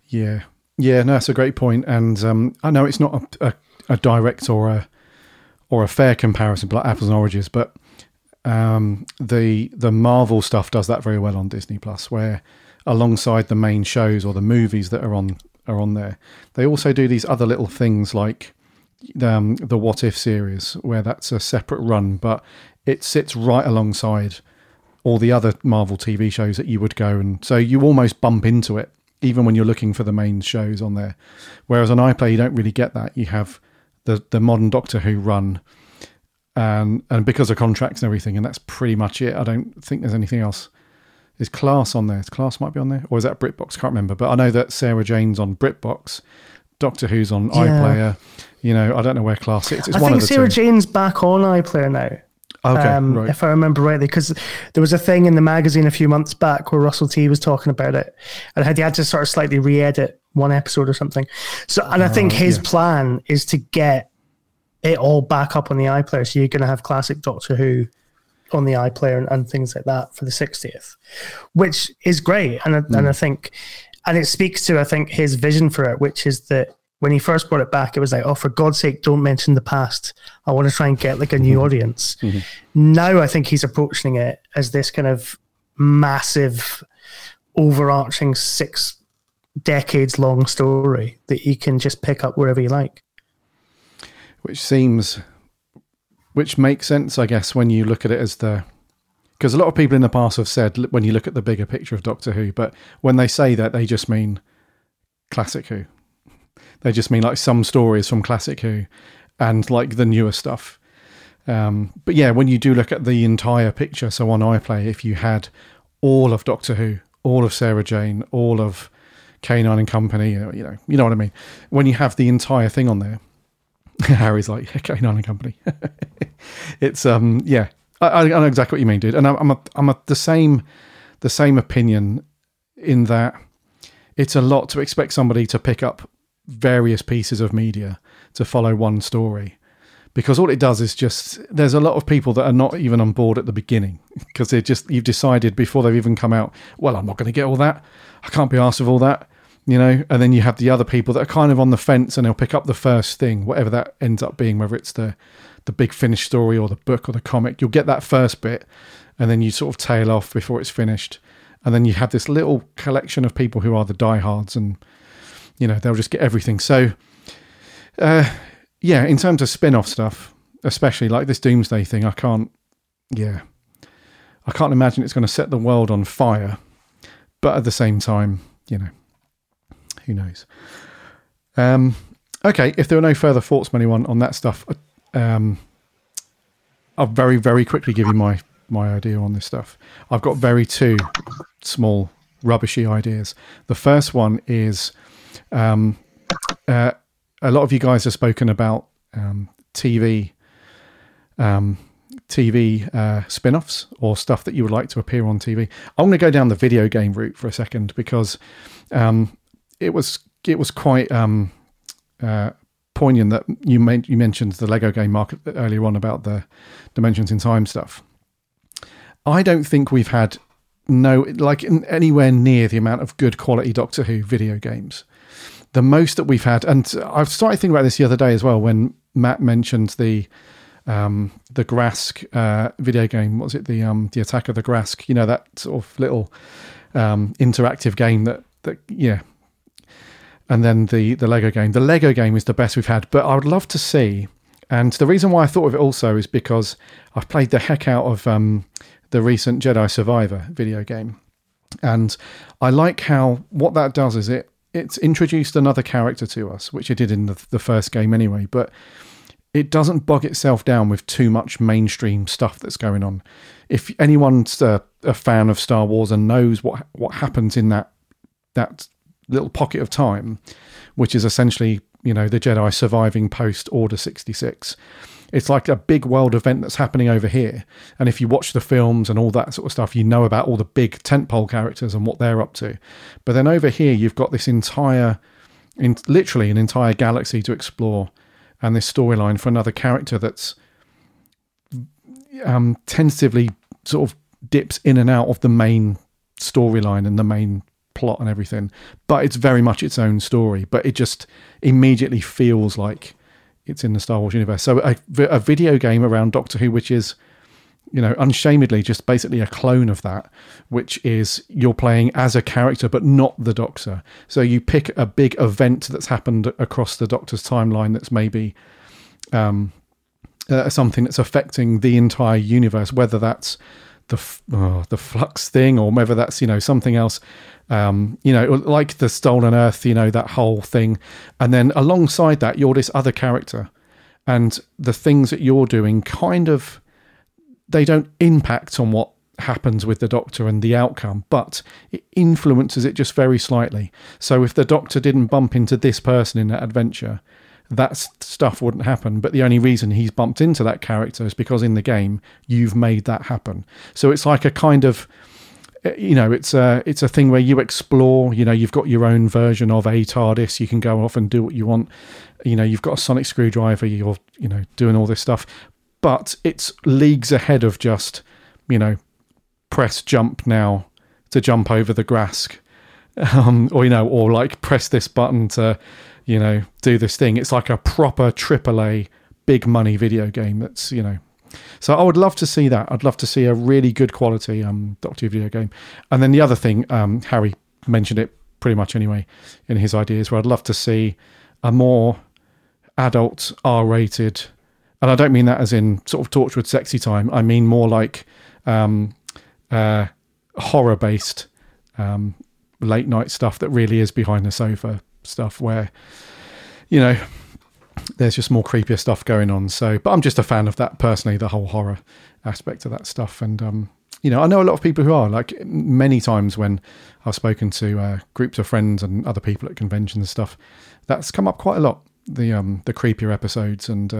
Yeah. Yeah, no, that's a great point. And I know it's not a direct or a fair comparison, like apples and oranges, but the Marvel stuff does that very well on Disney Plus, where alongside the main shows or the movies that are on there, they also do these other little things like the What If series, where that's a separate run, but it sits right alongside all the other Marvel TV shows that you would go, and so you almost bump into it, even when you're looking for the main shows on there. Whereas on iPlayer, you don't really get that. You have the modern Doctor Who run, and because of contracts and everything, and that's pretty much it. I don't think there's anything else. Is Class on there? Is Class might be on there? Or is that BritBox? Can't remember. But I know that Sarah Jane's on BritBox, Doctor Who's on iPlayer. You know, I don't know where Class is. It's one of the two. I think Sarah Jane's back on iPlayer now. Okay, right. If I remember rightly, because there was a thing in the magazine a few months back where Russell T was talking about it, and he had to sort of slightly re-edit one episode or something. So, and I think his plan is to get it all back up on the iPlayer. So you're going to have classic Doctor Who on the iPlayer and things like that for the 60th, which is great. And I think, and it speaks to, I think, his vision for it, which is that when he first brought it back, it was like, oh, for God's sake, don't mention the past. I want to try and get like a new audience. Mm-hmm. Now I think he's approaching it as this kind of massive, overarching 6 decades long story that you can just pick up wherever you like. Which makes sense, I guess, when you look at it as because a lot of people in the past have said, when you look at the bigger picture of Doctor Who, but when they say that, they just mean classic Who. They just mean like some stories from classic Who and like the newer stuff. But yeah, when you do look at the entire picture, so on iPlayer, if you had all of Doctor Who, all of Sarah Jane, all of K9 and Company, you know what I mean? When you have the entire thing on there, Harry's like, K9 and Company. It's, yeah, I know exactly what you mean, dude. And I'm the same opinion in that it's a lot to expect somebody to pick up various pieces of media to follow one story, because all it does is just, there's a lot of people that are not even on board at the beginning because they just, you've decided before they've even come out, well, I'm not going to get all that, I can't be arsed with all that, you know. And then you have the other people that are kind of on the fence, and they'll pick up the first thing, whatever that ends up being, whether it's the big finished story or the book or the comic. You'll get that first bit, and then you sort of tail off before it's finished, and then you have this little collection of people who are the diehards, and you know, they'll just get everything. So, yeah, in terms of spin-off stuff, especially like this Doomsday thing, I can't imagine it's going to set the world on fire. But at the same time, you know, who knows? Okay, if there are no further thoughts from anyone on that stuff, I'll very, very quickly give you my idea on this stuff. I've got two small rubbishy ideas. The first one is... a lot of you guys have spoken about TV spin-offs or stuff that you would like to appear on TV. I'm going to go down the video game route for a second, because it was quite poignant that you mentioned the Lego game market earlier on about the Dimensions in Time stuff. I don't think we've had anywhere near the amount of good quality Doctor Who video games. The most that we've had, and I've started thinking about this the other day as well when Matt mentioned the Grask video game. What was it? The Attack of the Grask. You know, that sort of little interactive game that yeah. And then the Lego game. The Lego game is the best we've had, but I would love to see. And the reason why I thought of it also is because I've played the heck out of the recent Jedi Survivor video game, and I like how what that does is it's introduced another character to us, which it did in the first game anyway. But it doesn't bog itself down with too much mainstream stuff that's going on. If anyone's a fan of Star Wars and knows what happens in that little pocket of time, which is essentially, you know, the Jedi surviving post Order 66. It's like a big world event that's happening over here. And if you watch the films and all that sort of stuff, you know about all the big tentpole characters and what they're up to. But then over here, you've got this literally an entire galaxy to explore, and this storyline for another character that's tentatively sort of dips in and out of the main storyline and the main plot and everything, but it's very much its own story, but it just immediately feels like it's in the Star Wars universe. So a video game around Doctor Who, which is, you know, unshamedly just basically a clone of that, which is you're playing as a character but not the Doctor. So you pick a big event that's happened across the Doctor's timeline that's maybe something that's affecting the entire universe, whether that's the flux thing, or whether that's, you know, something else, you know, like the Stolen Earth, you know, that whole thing. And then alongside that, you're this other character, and the things that you're doing kind of, they don't impact on what happens with the Doctor and the outcome, but it influences it just very slightly. So if the Doctor didn't bump into this person in that adventure, that stuff wouldn't happen. But the only reason he's bumped into that character is because in the game you've made that happen. So it's like a kind of, you know, it's a thing where you explore, you know, you've got your own version of a TARDIS, you can go off and do what you want, you know, you've got a sonic screwdriver, you're, you know, doing all this stuff, but it's leagues ahead of just, you know, press jump now to jump over the Grask, or, you know, or like press this button to, you know, do this thing. It's like a proper AAA big money video game that's, you know. So I would love to see that. I'd love to see a really good quality Doctor Who video game. And then the other thing, Harry mentioned it pretty much anyway in his ideas, where I'd love to see a more adult R-rated, and I don't mean that as in sort of Torchwood sexy time, I mean more like horror-based late night stuff that really is behind the sofa stuff, where, you know, there's just more creepier stuff going on. So, but I'm just a fan of that personally, the whole horror aspect of that stuff. And you know, I know a lot of people who are, like, many times when I've spoken to groups of friends and other people at conventions and stuff, that's come up quite a lot, the creepier episodes, and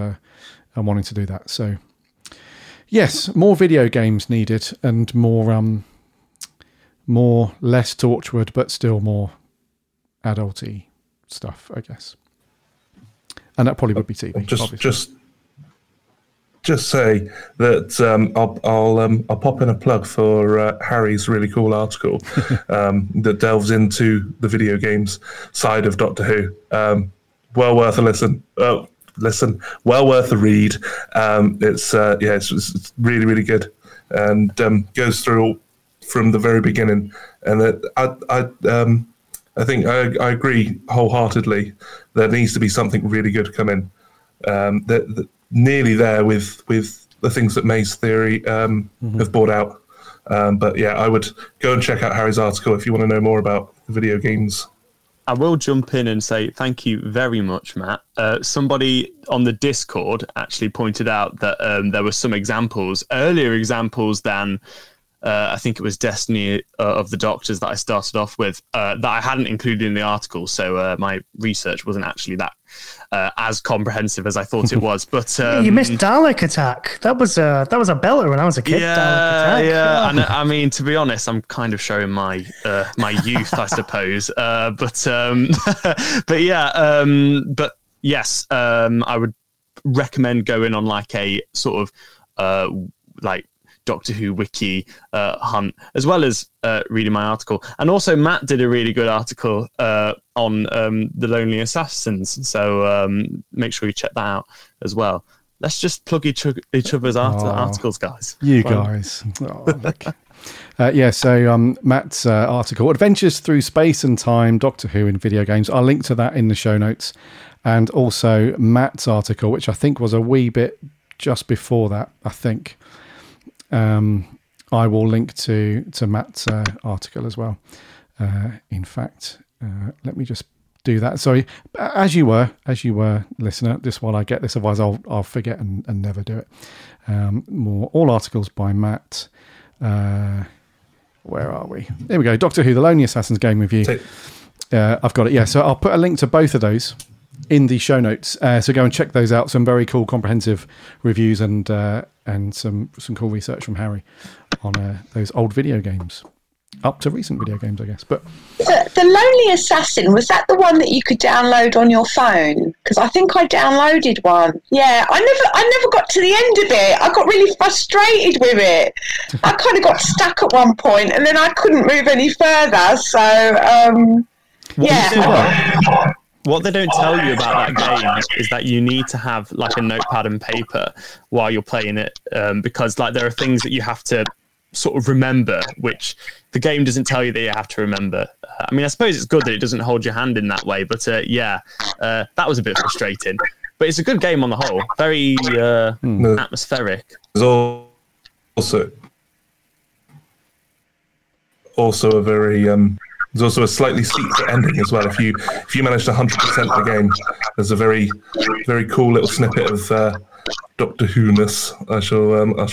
wanting to do that. So yes, more video games needed, and more less Torchwood but still more adulty stuff, I guess. And that probably would be TV. Just say that I'll pop in a plug for Harry's really cool article that delves into the video games side of Doctor Who. Well worth a listen. Well worth a read. It's really, really good, and goes through all from the very beginning. And I think I agree wholeheartedly. There needs to be something really good come in. They're nearly there with the things that May's theory have brought out. But yeah, I would go and check out Harry's article if you want to know more about video games. I will jump in and say thank you very much, Matt. Somebody on the Discord actually pointed out that there were some earlier examples than... I think it was Destiny of the Doctors that I started off with that I hadn't included in the article, so my research wasn't actually that as comprehensive as I thought it was. But you missed Dalek Attack. That was a belter when I was a kid. Yeah, Dalek Attack. Yeah. And I mean, to be honest, I'm kind of showing my my youth, I suppose. But yeah. But yes, I would recommend going on like a sort of like Doctor Who wiki hunt, as well as reading my article. And also Matt did a really good article on the Lonely Assassins, so make sure you check that out as well. Let's just plug each other's articles, guys. You guys. So Matt's article, Adventures Through Space and Time, Doctor Who in Video Games. I'll link to that in the show notes. And also Matt's article, which I think was a wee bit just before that, I think. I will link to Matt's article as well. In fact, let me just do that. Sorry, as you were, listener, just while I get this, otherwise I'll forget and never do it. More all articles by Matt. Where are we? There we go. Doctor Who: The Lonely Assassins Game Review. I've got it. Yeah, so I'll put a link to both of those in the show notes. So go and check those out. Some very cool, comprehensive reviews and some cool research from Harry on those old video games, up to recent video games, I guess. But the Lonely Assassin, was that the one that you could download on your phone? Because I think I downloaded one. Yeah, I never got to the end of it. I got really frustrated with it. I kind of got stuck at one point, and then I couldn't move any further. So yeah. What they don't tell you about that game is that you need to have like a notepad and paper while you're playing it, because like there are things that you have to sort of remember, which the game doesn't tell you that you have to remember. I mean, I suppose it's good that it doesn't hold your hand in that way, but that was a bit frustrating. But it's a good game on the whole, very atmospheric. There's also a very... There's also a slightly secret ending as well. If you manage to 100% the game, there's a very, very cool little snippet of Doctor Who-ness. I shall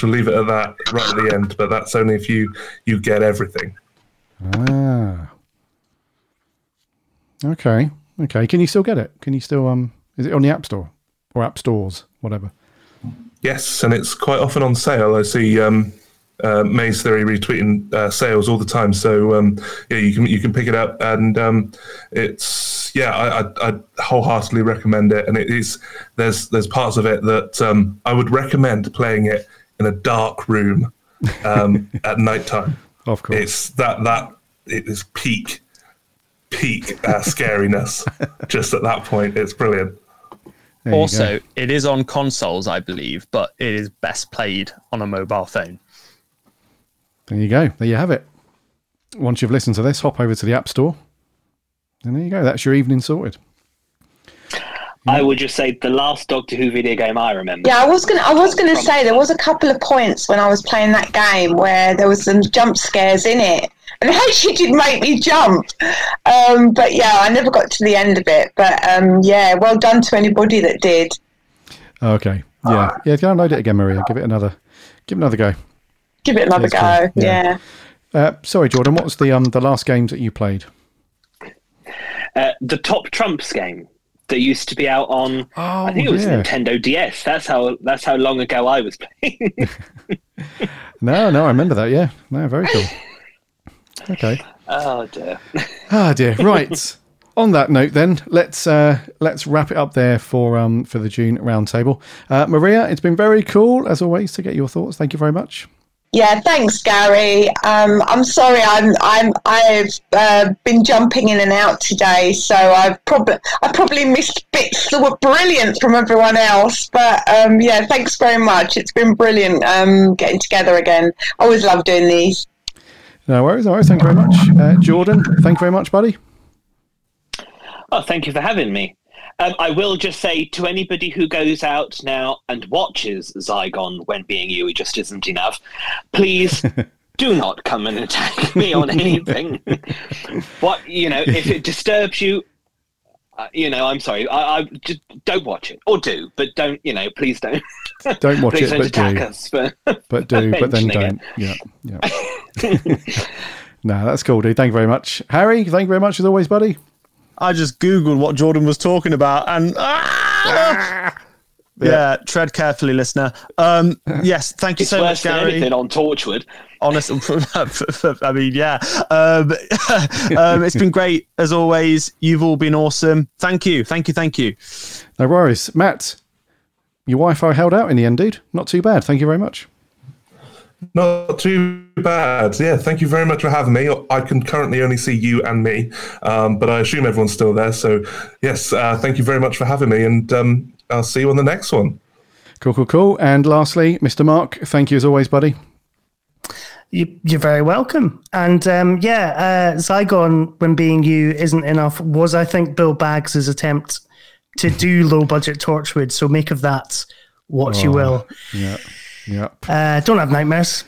leave it at that right at the end. But that's only if you get everything. Ah. Okay. Can you still get it? Can you still Is it on the App Store or App Stores, whatever? Yes, and it's quite often on sale. I see. Maze Theory retweeting sales all the time, so you can pick it up, and it's I wholeheartedly recommend it. And it is there's parts of it that I would recommend playing it in a dark room at nighttime. Of course, it's that it is peak scariness. Just at that point, it's brilliant. Also, it is on consoles, I believe, but it is best played on a mobile phone. There you go. There you have it. Once you've listened to this, hop over to the App Store. And there you go. That's your evening sorted. I would just say the last Doctor Who video game I remember. Yeah, I was gonna say there was a couple of points when I was playing that game where there was some jump scares in it. And it actually did make me jump. But yeah, I never got to the end of it. But well done to anybody that did. Okay. Yeah. Yeah, download it again, Maria. Give it another go. Give it another go. Cool. Yeah. Sorry, Jordan. What was the last games that you played? The Top Trumps game that used to be out on. Oh, I think it was Nintendo DS. That's how long ago I was playing. No, I remember that. Yeah. No, very cool. Okay. Oh dear. Right. On that note, then let's wrap it up there for the June roundtable. Maria, it's been very cool as always to get your thoughts. Thank you very much. Yeah, thanks, Gary. I'm sorry, I've been jumping in and out today, so I probably missed bits that were brilliant from everyone else. But thanks very much. It's been brilliant getting together again. I always love doing these. No worries, thank you very much, Jordan. Thank you very much, buddy. Oh, thank you for having me. I will just say to anybody who goes out now and watches Zygon when being you, it just isn't enough. Please do not come and attack me on anything. If it disturbs you, I'm sorry. I just don't watch it, or do, but don't. Please don't. Don't watch please it, don't but attack do. Us for but do, but then don't. It. Yeah. No, that's cool, dude. Thank you very much, Harry. Thank you very much as always, buddy. I just Googled what Jordan was talking about and... Yeah, tread carefully, listener. Yes, thank you so much, Gary. It's worse than anything on Torchwood. Honestly, I mean, yeah. It's been great, as always. You've all been awesome. Thank you. No worries. Matt, your Wi-Fi held out in the end, dude. Not too bad. Thank you very much. Not too bad. Yeah, thank you very much for having me. I can currently only see you and me, but I assume everyone's still there. So, yes, thank you very much for having me, and I'll see you on the next one. Cool. And lastly, Mr. Mark, thank you as always, buddy. You're very welcome. And Zygon, when being you, isn't enough was, I think, Bill Baggs' attempt to do low-budget Torchwood. So make of that what you will. Yeah. Yep. Don't have nightmares.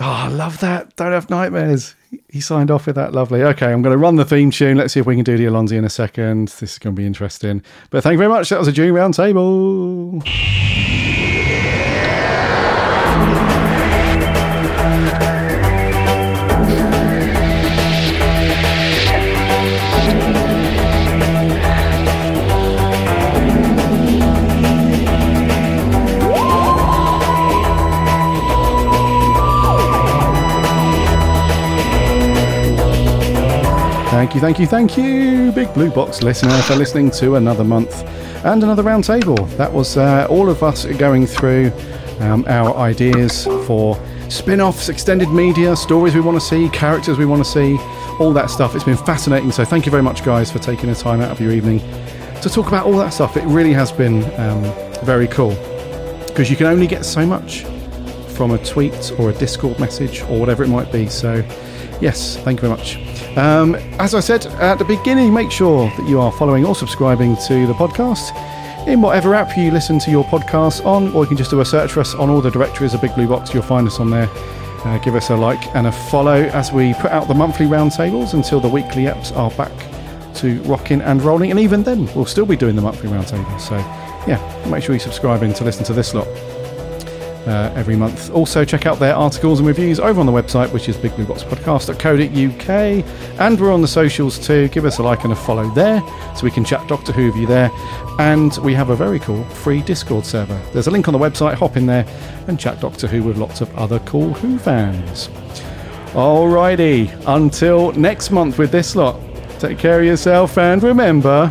I love that. Don't have nightmares. He signed off with that. Lovely. Okay, I'm going to run the theme tune. Let's see if we can do the Alonzi in a second. This is going to be interesting. But thank you very much. That was a Dune Roundtable. Thank you, Big Blue Box listener, for listening to another month and another roundtable. That was all of us going through our ideas for spin-offs, extended media, stories we want to see, characters we want to see, all that stuff. It's been fascinating. So thank you very much, guys, for taking the time out of your evening to talk about all that stuff. It really has been very cool, because you can only get so much from a tweet or a Discord message or whatever it might be. So yes, thank you very much. As I said at the beginning, make sure that you are following or subscribing to the podcast in whatever app you listen to your podcast on, or you can just do a search for us on all the directories of Big Blue Box. You'll find us on there. Give us a like and a follow as we put out the monthly roundtables until the weekly apps are back to rocking and rolling, and even then we'll still be doing the monthly roundtables. So yeah, make sure you're subscribing to listen to this lot every month. Also check out their articles and reviews over on the website, which is bigblueboxpodcast.co.uk, and we're on the socials too. Give us a like and a follow there so we can chat Doctor Who with you there, and we have a very cool free Discord server. There's a link on the website. Hop in there and chat Doctor Who with lots of other cool Who fans. Alrighty, until next month with this lot, take care of yourself, and remember,